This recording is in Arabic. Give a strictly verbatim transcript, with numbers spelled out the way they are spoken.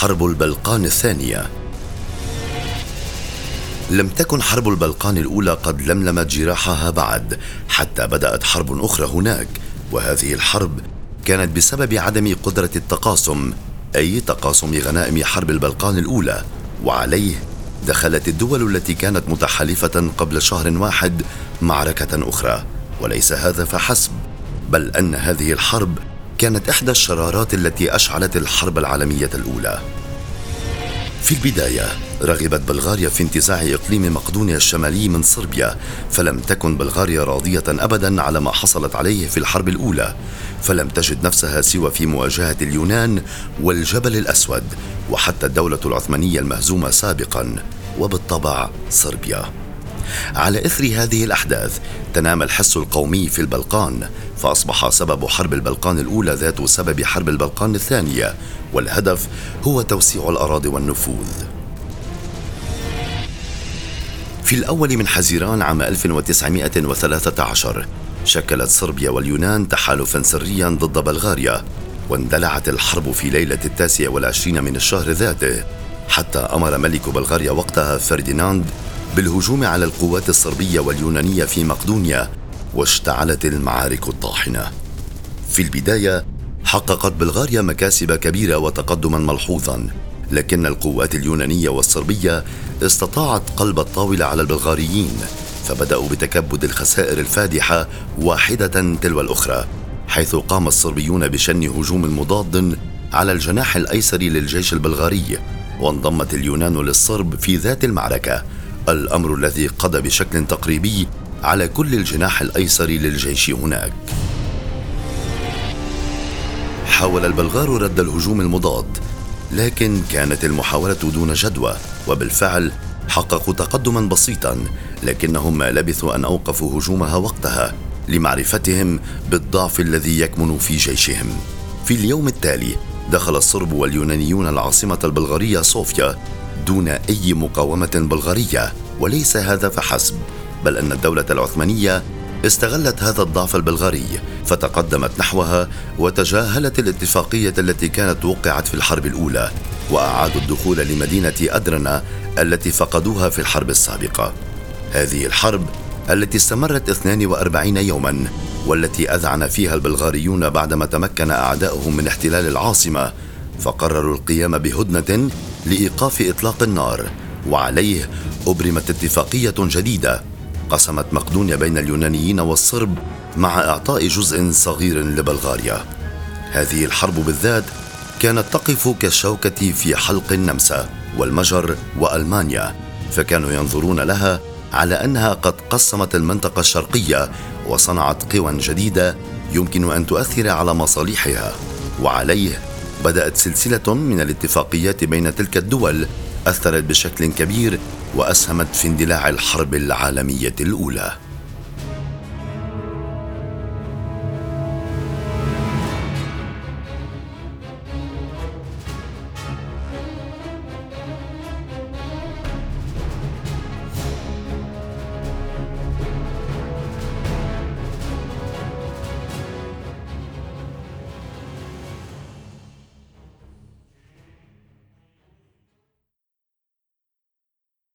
حرب البلقان الثانية. لم تكن حرب البلقان الأولى قد لملمت جراحها بعد، حتى بدأت حرب أخرى هناك، وهذه الحرب كانت بسبب عدم قدرة التقاسم، أي تقاسم غنائم حرب البلقان الأولى، وعليه دخلت الدول التي كانت متحالفة قبل شهر واحد معركة أخرى. وليس هذا فحسب، بل أن هذه الحرب كانت إحدى الشرارات التي أشعلت الحرب العالمية الأولى. في البداية رغبت بلغاريا في انتزاع إقليم مقدونيا الشمالي من صربيا، فلم تكن بلغاريا راضية أبداً على ما حصلت عليه في الحرب الأولى، فلم تجد نفسها سوى في مواجهة اليونان والجبل الأسود، وحتى الدولة العثمانية المهزومة سابقاً، وبالطبع صربيا. على إثر هذه الأحداث تنام الحس القومي في البلقان، فأصبح سبب حرب البلقان الأولى ذات سبب حرب البلقان الثانية، والهدف هو توسيع الأراضي والنفوذ. في الأول من حزيران عام ألف وتسعمائة وثلاثة عشر شكلت صربيا واليونان تحالفاً سرياً ضد بلغاريا، واندلعت الحرب في ليلة التاسع والعشرين من الشهر ذاته، حتى أمر ملك بلغاريا وقتها فرديناند بالهجوم على القوات الصربية واليونانية في مقدونيا، واشتعلت المعارك الطاحنة. في البداية حققت بلغاريا مكاسب كبيرة وتقدما ملحوظا، لكن القوات اليونانية والصربية استطاعت قلب الطاولة على البلغاريين، فبدأوا بتكبد الخسائر الفادحة واحدة تلو الأخرى، حيث قام الصربيون بشن هجوم مضاد على الجناح الأيسر للجيش البلغاري، وانضمت اليونان للصرب في ذات المعركة، الأمر الذي قضى بشكل تقريبي على كل الجناح الأيسر للجيش هناك. حاول البلغار رد الهجوم المضاد، لكن كانت المحاولة دون جدوى، وبالفعل حققوا تقدما بسيطا، لكنهم ما لبثوا أن أوقفوا هجومها وقتها، لمعرفتهم بالضعف الذي يكمن في جيشهم. في اليوم التالي دخل الصرب واليونانيون العاصمة البلغارية صوفيا دون أي مقاومة بلغارية، وليس هذا فحسب، بل أن الدولة العثمانية استغلت هذا الضعف البلغاري، فتقدمت نحوها وتجاهلت الاتفاقية التي كانت وقعت في الحرب الأولى، وأعادوا الدخول لمدينة أدرنا التي فقدوها في الحرب السابقة. هذه الحرب التي استمرت اثنين وأربعين يوما، والتي أذعن فيها البلغاريون بعدما تمكن أعداؤهم من احتلال العاصمة، فقرروا القيام بهدنة لإيقاف إطلاق النار، وعليه أبرمت اتفاقية جديدة قسمت مقدونيا بين اليونانيين والصرب، مع إعطاء جزء صغير لبلغاريا. هذه الحرب بالذات كانت تقف كالشوكة في حلق النمسا والمجر وألمانيا، فكانوا ينظرون لها على أنها قد قسمت المنطقة الشرقية وصنعت قوى جديدة يمكن أن تؤثر على مصالحها، وعليه بدأت سلسلة من الاتفاقيات بين تلك الدول أثرت بشكل كبير وأسهمت في اندلاع الحرب العالمية الأولى.